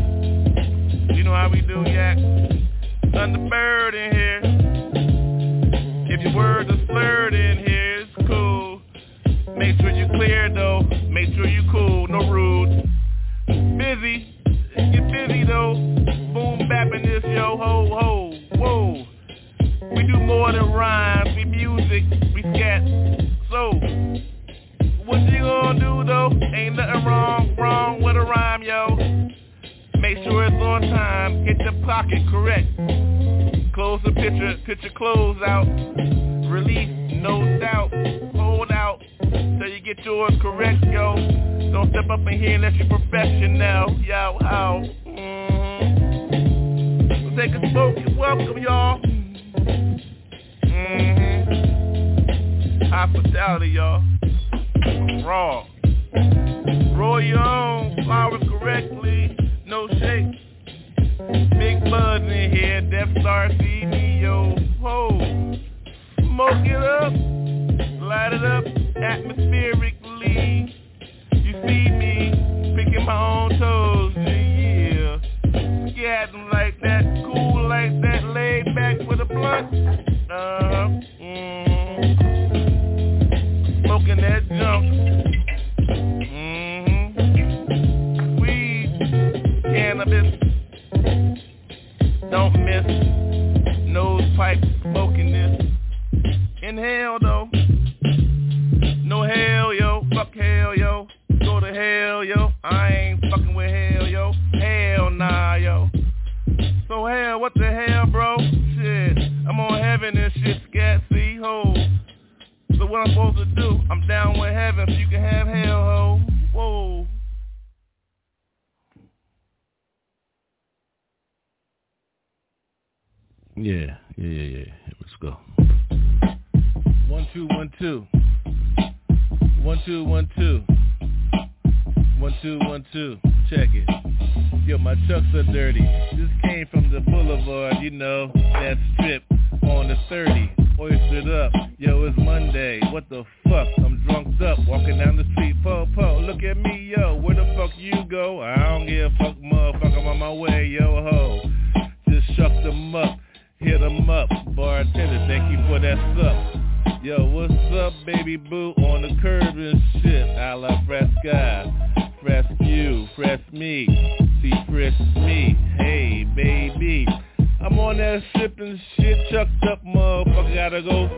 you know how we do, yak. Thunderbird in here, if your words are slurred in here, it's cool. Make sure you clear though, make sure you cool, no rude. Busy, get busy though, boom bapping this yo, ho, ho, whoa. We do more than rhymes, we music, we scat. So, what you gonna do though, ain't nothing wrong, wrong with a rhyme, yo. Make sure it's on time, get your pocket correct. Close the picture, picture close out. Release, no doubt, hold out, so you get yours correct, yo. Don't step up in here unless you're professional, yo, how? Mm-hmm. So take a smoke, you're welcome, y'all. Mm-hmm. Hospitality, y'all. Raw. Roll your own flowers correctly, no shake. Big buzz in here, Death Star C D, yo, ho. Smoke it up, light it up, atmospherically. You see me picking my own toes, yeah. Scatting like that, cool like that, laid back with a blunt. Uh-huh. Mm-hmm. Smoking that junk. Mm-hmm. Weed, cannabis, don't miss. Nose pipe, smoking this. Inhale though. No hell, yo. Fuck hell, yo. Go to hell, yo, I ain't fucking with hell, yo, hell nah, yo. So hell, what the hell, bro, shit, I'm on heaven and shit, scat, see, ho. So what I'm supposed to do, I'm down with heaven, so you can have hell, ho, whoa. Yeah, yeah, yeah, yeah, let's go. One, two, one, two. One, two, one, two. One, two, one, two, check it. Yo, my chucks are dirty. This came from the boulevard, you know, that strip on the thirty. Oystered up, yo, it's Monday, what the fuck? I'm drunk up, walking down the street, po, po, look at me, yo, where the fuck you go? I don't give a fuck, motherfucker, I'm on my way, yo, ho. Just shuck them up, hit them up, bartender, thank you for that sup. Yo, what's up, baby boo? On the curb and shit, a la fresca. Fresh you, fresh me. See, fresh me. Hey, baby. I'm on that ship and shit, chucked up, motherfucker. Gotta go,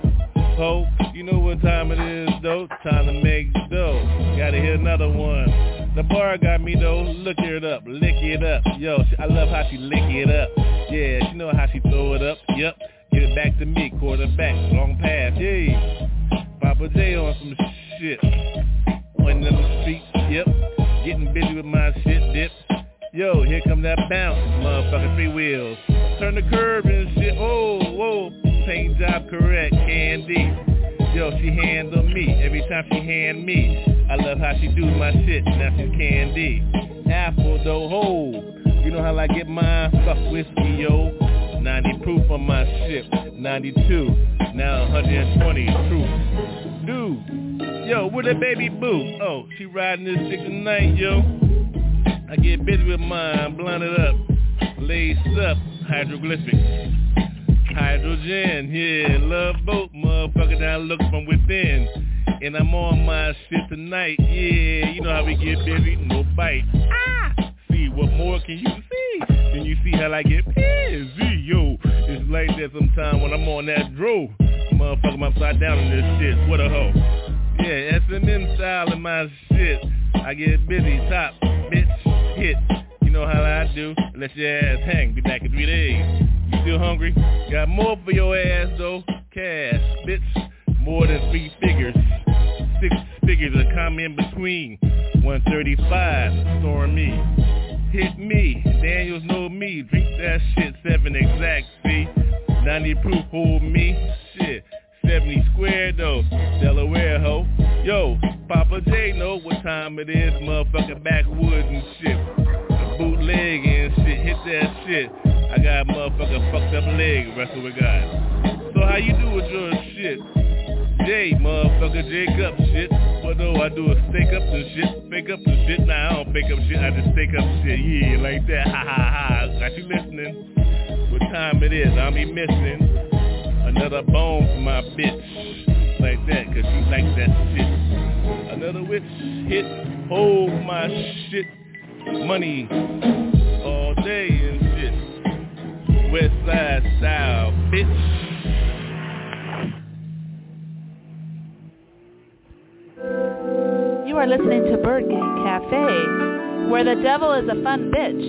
ho. You know what time it is, though. Time to make dough. Gotta hit another one. The bar got me, though. Look it up, lick it up. Yo, I love how she lick it up. Yeah, she know how she throw it up. Yep. Get it back to me, quarterback, long pass, yeah. Papa J on some shit. On them streets, yep. Getting busy with my shit, dip. Yo, here come that bounce, motherfucking three wheels. Turn the curb and shit, oh, whoa. Paint job correct, candy. Yo, she hand on me, every time she hand me. I love how she do my shit, now she's candy. Apple, though, ho. You know how I get mine? Fuck whiskey, yo. ninety proof on my ship, ninety-two, now one hundred twenty proof. Dude, yo, where that baby boo? Oh, she riding this dick tonight, yo. I get busy with mine, blunted up, laced up, hydroglyphic, hydrogen, yeah, love boat, motherfucker, that I look from within. And I'm on my shit tonight, yeah, you know how we get busy, no bite. Ah, see, what more can you see? Then you see how I get busy, yo. It's like that sometimes when I'm on that dro. Motherfucker, I'm upside down in this shit. What a hoe. Yeah, S and M style in my shit. I get busy, top, bitch, hit. You know how I do. Let your ass hang. Be back in three days. You still hungry? Got more for your ass, though. Cash, bitch. More than three figures. Six figures that come in between. one thirty-five, store me. Hit me, Daniels know me, drink that shit, seven exact, see, ninety proof, hold me, shit, seventy square though, Delaware ho, yo, Papa J know what time it is, motherfucking backwoods and shit, bootleg and shit, hit that shit, I got motherfucking fucked up leg wrestle with God. So how you do with your shit? J, motherfucker, Jacob shit. What do I do is stake up some shit, fake up some shit. Nah, I don't fake up shit, I just stake up shit. Yeah, like that, ha ha ha. Got you listening. What time it is, I'll be missing another bone for my bitch. Like that, cause you like that shit. Another witch hit, hold my shit. Money all day and shit. West Side style, bitch. You are listening to ByrdGang Cafe, where the devil is a fun bitch,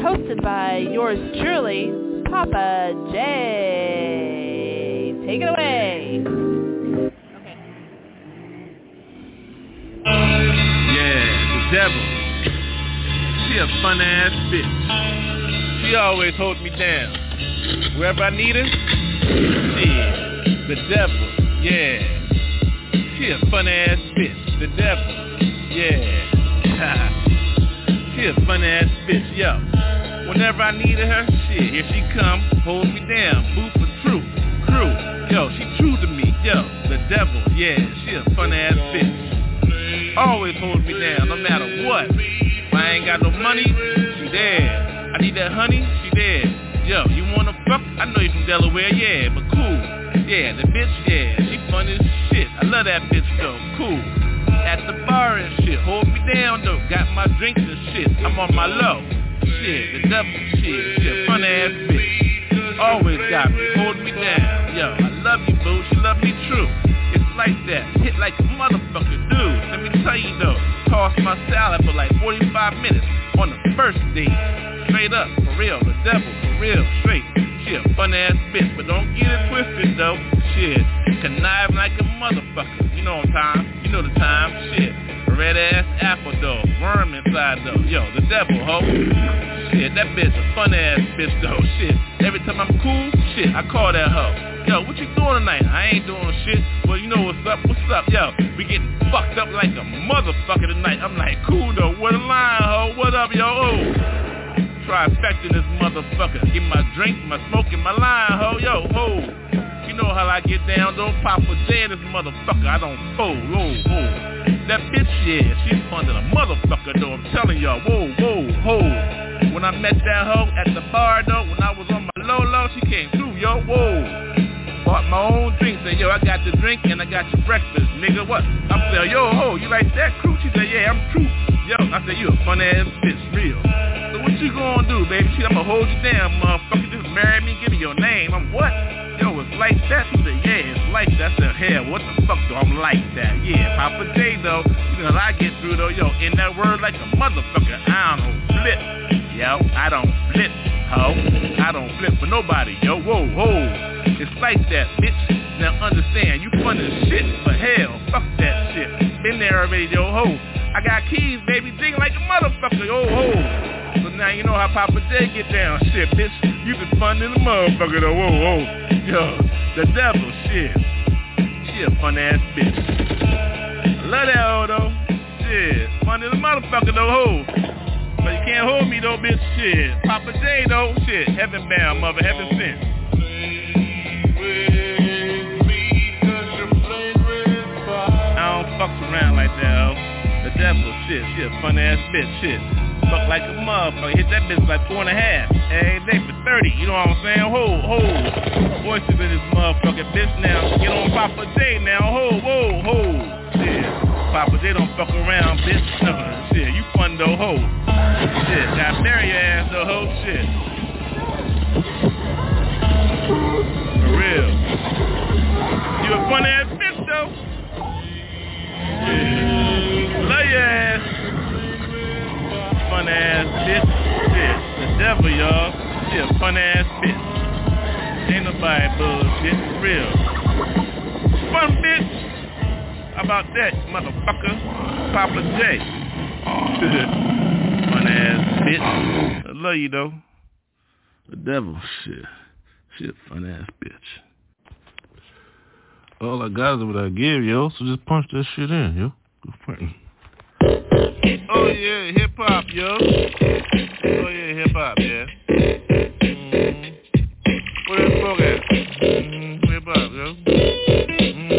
hosted by yours truly, Papa J. Take it away. Okay. Yeah, the devil. She a fun ass bitch. She always holds me down. Wherever I need her, she is the devil. Yeah. She a fun ass bitch, the devil, yeah. She a fun ass bitch, yo. Whenever I needed her, shit, here she come, hold me down, boot for true, crew, yo, she true to me, yo, the devil, yeah, she a fun ass bitch. Always hold me down, no matter what. If I ain't got no money, she there. I need that honey, she there. Yo, you wanna fuck? I know you from Delaware, yeah, but cool. Yeah, the bitch, yeah, she fun as shit. I love that bitch though, cool. At the bar and shit, hold me down though. Got my drinks and shit, I'm on my low. Shit, the double shit, shit, fun ass bitch. Always got me, hold me down. Yo, I love you boo, she love me true. It's like that, hit like a motherfucking dude. Let me tell you though, toss my salad for like forty-five minutes on the first date. Straight up, for real, the devil, for real, straight. She a fun ass bitch, but don't get it twisted though. Shit, connive like a motherfucker. You know the time, you know the time. Shit, red ass apple though, worm inside though. Yo, the devil, ho. Shit, that bitch a fun ass bitch though. Shit, every time I'm cool, shit, I call that hoe. Yo, what you doing tonight? I ain't doing shit. Well, you know what's up, what's up? Yo, we getting fucked up like a motherfucker tonight. I'm like, cool though. What a line, ho. What up, yo? Oh. Trifecting this motherfucker. Get my drink, my smoke, and my line, ho, yo, ho. You know how I get down, don't pop a J in this motherfucker. I don't fold, whoa, whoa. That bitch, yeah, she's fun than a motherfucker, though. I'm telling y'all, whoa, whoa, ho. When I met that hoe at the bar, though, when I was on my low-low, she came through, yo, whoa. Bought my own drinks, and yo, I got the drink, and I got your breakfast, nigga, what? I said, yo, ho, you like that crew? She said, yeah, I'm true. Yo, I said, you a fun-ass bitch, real. So what you gonna do, baby? Shit, I'ma hold you down, motherfucker. Just marry me, give me your name. I'm what? Yo, it's like that. She said, yeah, it's like that. I said, hell, what the fuck, though? I'm like that. Yeah, Papa J, though. You know how I get through, though. Yo, in that word like a motherfucker. I don't flip. Yo, I don't flip, ho. I don't flip for nobody, yo. Whoa, whoa. It's like that, bitch. Now understand, you fun as shit, but hell, fuck that shit. Been there already, yo, ho. I got keys, baby. Ding like a motherfucker, yo, ho. So now you know how Papa J get down, shit, bitch. You been fun in the motherfucker though, whoa, whoa. Yo, the devil, shit. She a fun ass bitch. I love that hoe though. Shit, fun in the motherfucker though, ho. But you can't hold me though, bitch, shit. Papa J though, shit. Heaven bound, mother, heaven sent. I don't fuck around like that, ho. The devil, shit. She a fun ass bitch, shit. Fuck like a motherfucker, hit that bitch like four and a half every day for thirty, you know what I'm saying? Ho, ho, voices in this motherfucking bitch now. Get on Papa J now, ho, ho, ho. Shit, Papa J don't fuck around, bitch. No, shit, you fun though, ho. Shit, got bury your ass though, ho, shit. For real. You a fun ass bitch though? Yeah. Love your ass. Fun ass bitch, shit, the devil, y'all. She a fun ass bitch. Ain't nobody bullshit, real. Fun bitch. How about that, motherfucker? Papa J. Fun ass bitch. I love you though. The devil, shit. She a fun ass bitch. All I got is what I give, yo. So just punch that shit in, yo. Good friend. Oh yeah, hip hop, yo. Oh yeah, hip hop, yeah. Mm-hmm. Ain't nobody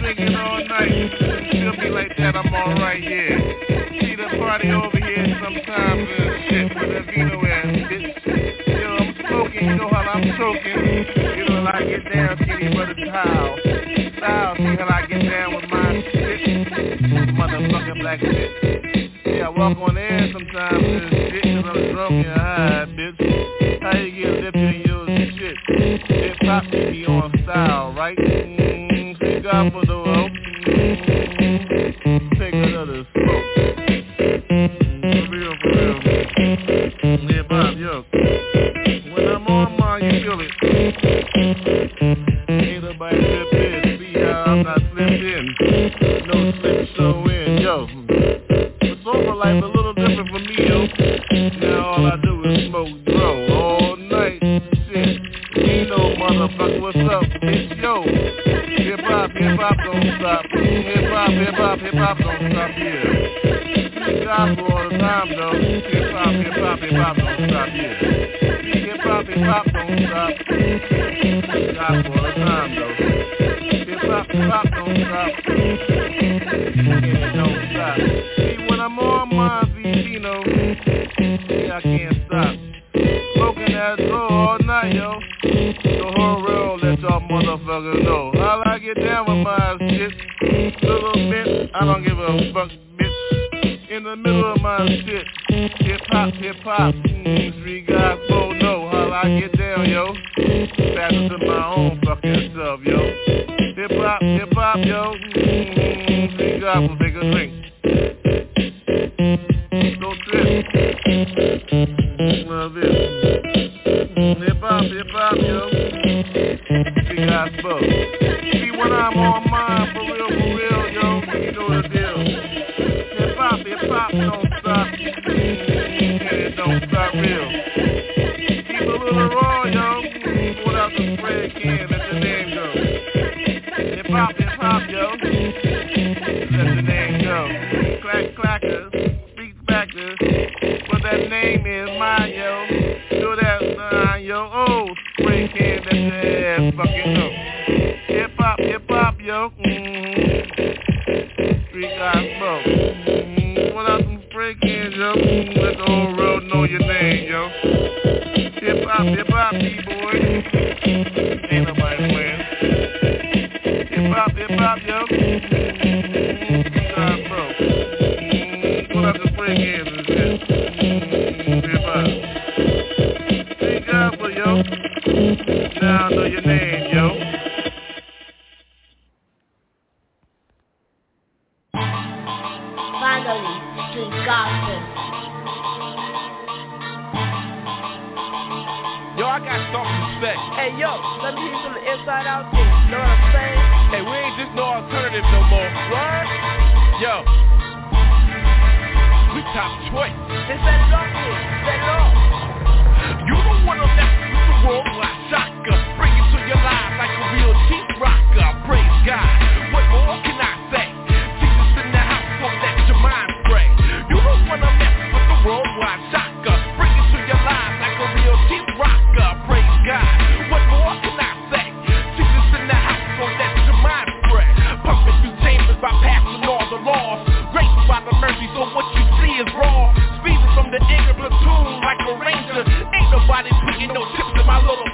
picking no chips in my little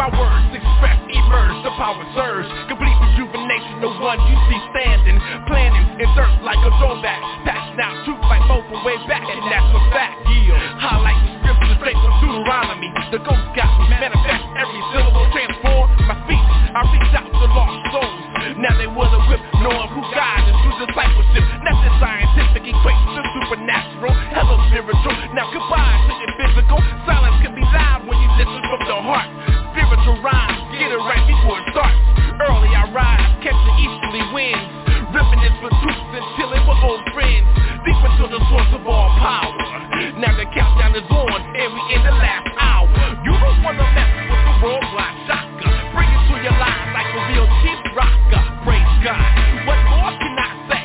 My words express, emerge, the power surge. Complete rejuvenation, the one you see standing. Planning in dirt like a throwback. Passing out truth like both way back, and that's a fact. Yeah, highlight the scriptures straight from Deuteronomy. The ghost got me manifest, every syllable transform my feet. I reach out to lost souls. Now they want to whip, knowing who God is through discipleship. Nothing scientific equates to supernatural. Hello, spiritual. Now goodbye to your physical. Silence can be loud when you listen from the heart. Spiritual rhymes, get it right before it starts. Early I rise, catch the easterly winds. Reminisce for truth and chilling with old friends. Deep into the source of all power. Now the countdown is on, and we in the last hour. You don't want to mess with the worldwide shocker. Bring it to your life like a real cheap rocker. Praise God, what more can I say?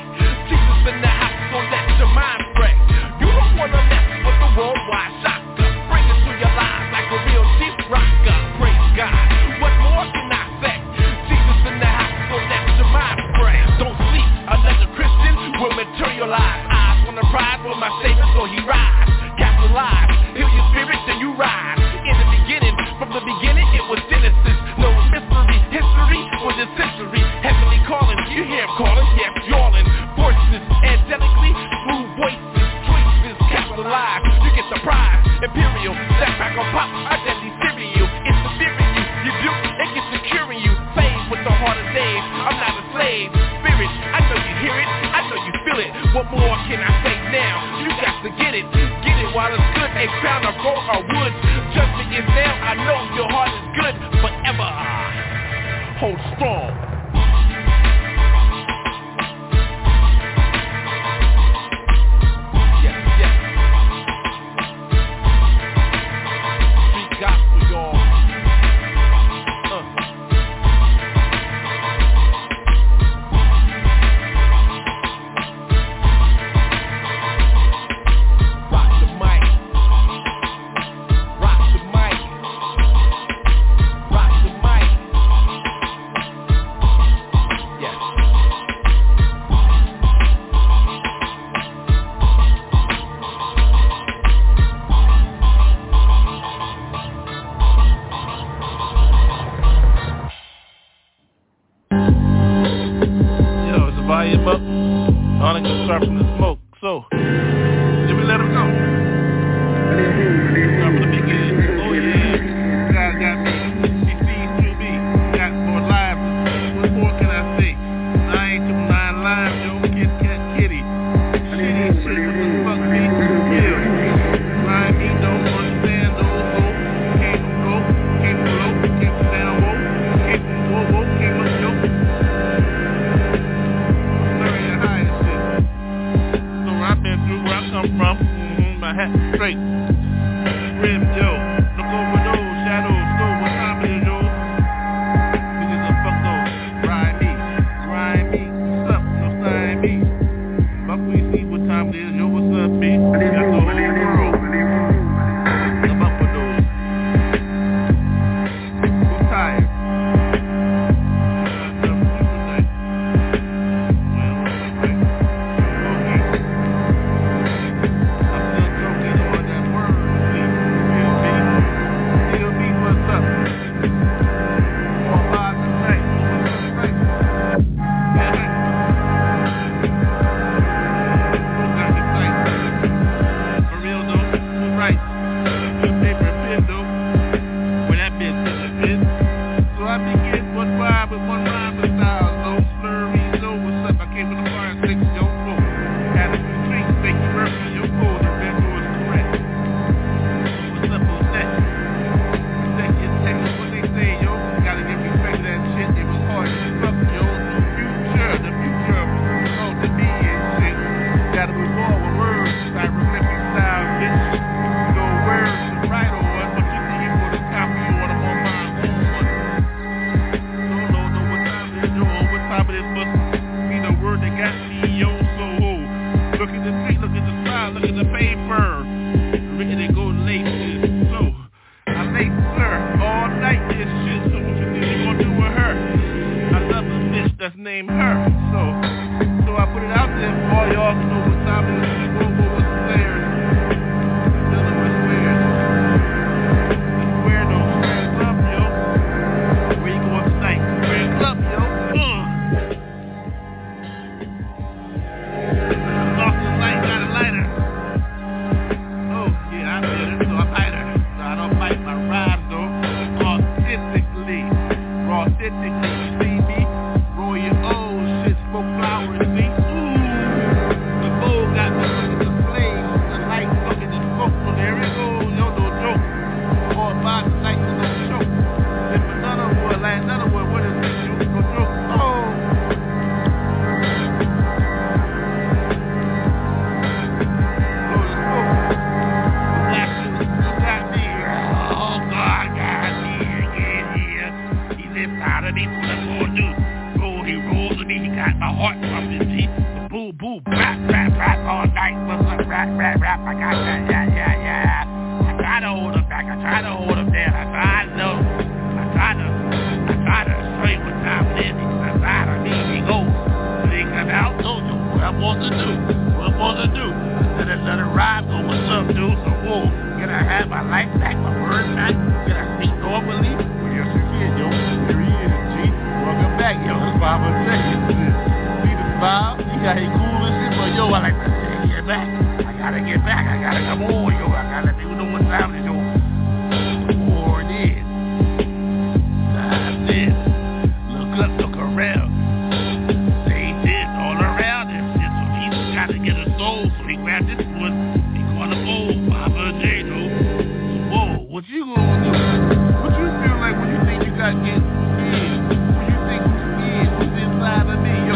Jesus in the house, so let your mind pray. You don't want to mess with the worldwide shocker. Bring it to your life like a real cheap rocker. Praise God, what more can I say? Jesus in the house, so let your mind pray. Don't sleep, another Christian will materialize. Eyes on the prize with my Savior, so he rides. Capitalize, heal your spirit, then you rise. In the beginning, from the beginning it was Genesis. No mystery, history was a century. Heavenly calling, you hear him calling, yes, yawning. Voices, angelically, smooth voices, choices, capitalize. You get the prize, imperial, snap back on pop, I deadly cereal. It's the fear in you, you do, it gets securing you. Playing with the heart of days, I'm not a slave. Spirit, I know you hear it, I know you feel it. What more can I say now? You got to get it. While it's good, a pound of gold or wood. Judgment is now, I know your heart is good. Forever, hold strong. Yes, yes. Speak gospel, y'all. Yo. authentic. See me, roll your old shit, smoke flowers, see? Ooh, the bowl got me under the flames. The light fucking smoke on there. It goes, no, no joke. Or body light to no choke. If another word, like another word, what is this? You go joke. My heart pumping, G. Boo, boo, rap, rap, rap all night. Rap, rap, rap. I got that, yeah, yeah, yeah. I try to hold him back. I try to hold him down. I try to, I try to, I try to show you what time it is. I try to leave. He goes. But he come out, so so what I'm supposed to do? What I'm supposed to do? Let it, let it ride. So what's up, dude? So whoa. Can I have my life back? My word back? Can I speak normally? Well, yes, you can, yo. Here he is, G. Welcome back, yo. That's why I'm upset. Bob, he got his cool and shit, but yo, I like to get back. I gotta get back. I gotta come on, yo. I gotta do the one time it is, yo. Or it is. Time this. Look up, look around. Say this all around him. This so he gotta get a soul, so he grabbed this one. He called him old Papa J, yo. Whoa, what you gonna do? What you feel like when you think you gotta get in? When you think you in? What's inside of me, yo?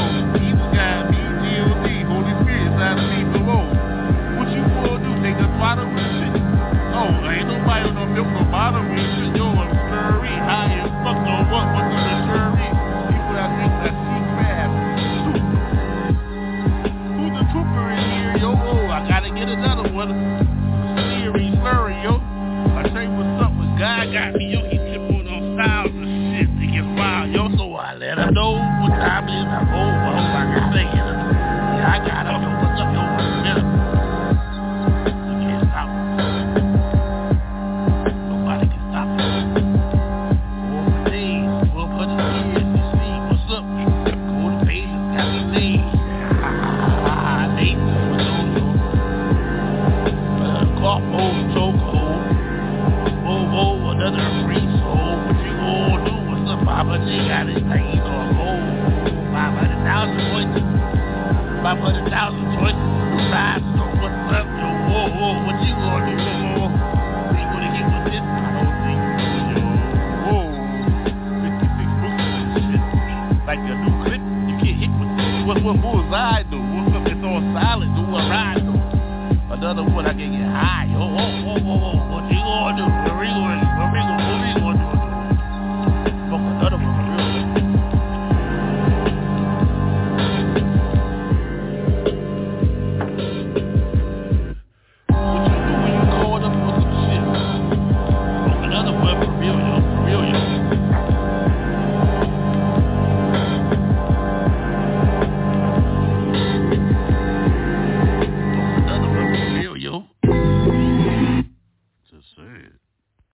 Another one I can get high. Oh, oh, oh, oh, oh. What you gonna do? What we gonna, what we gonna, what we gonna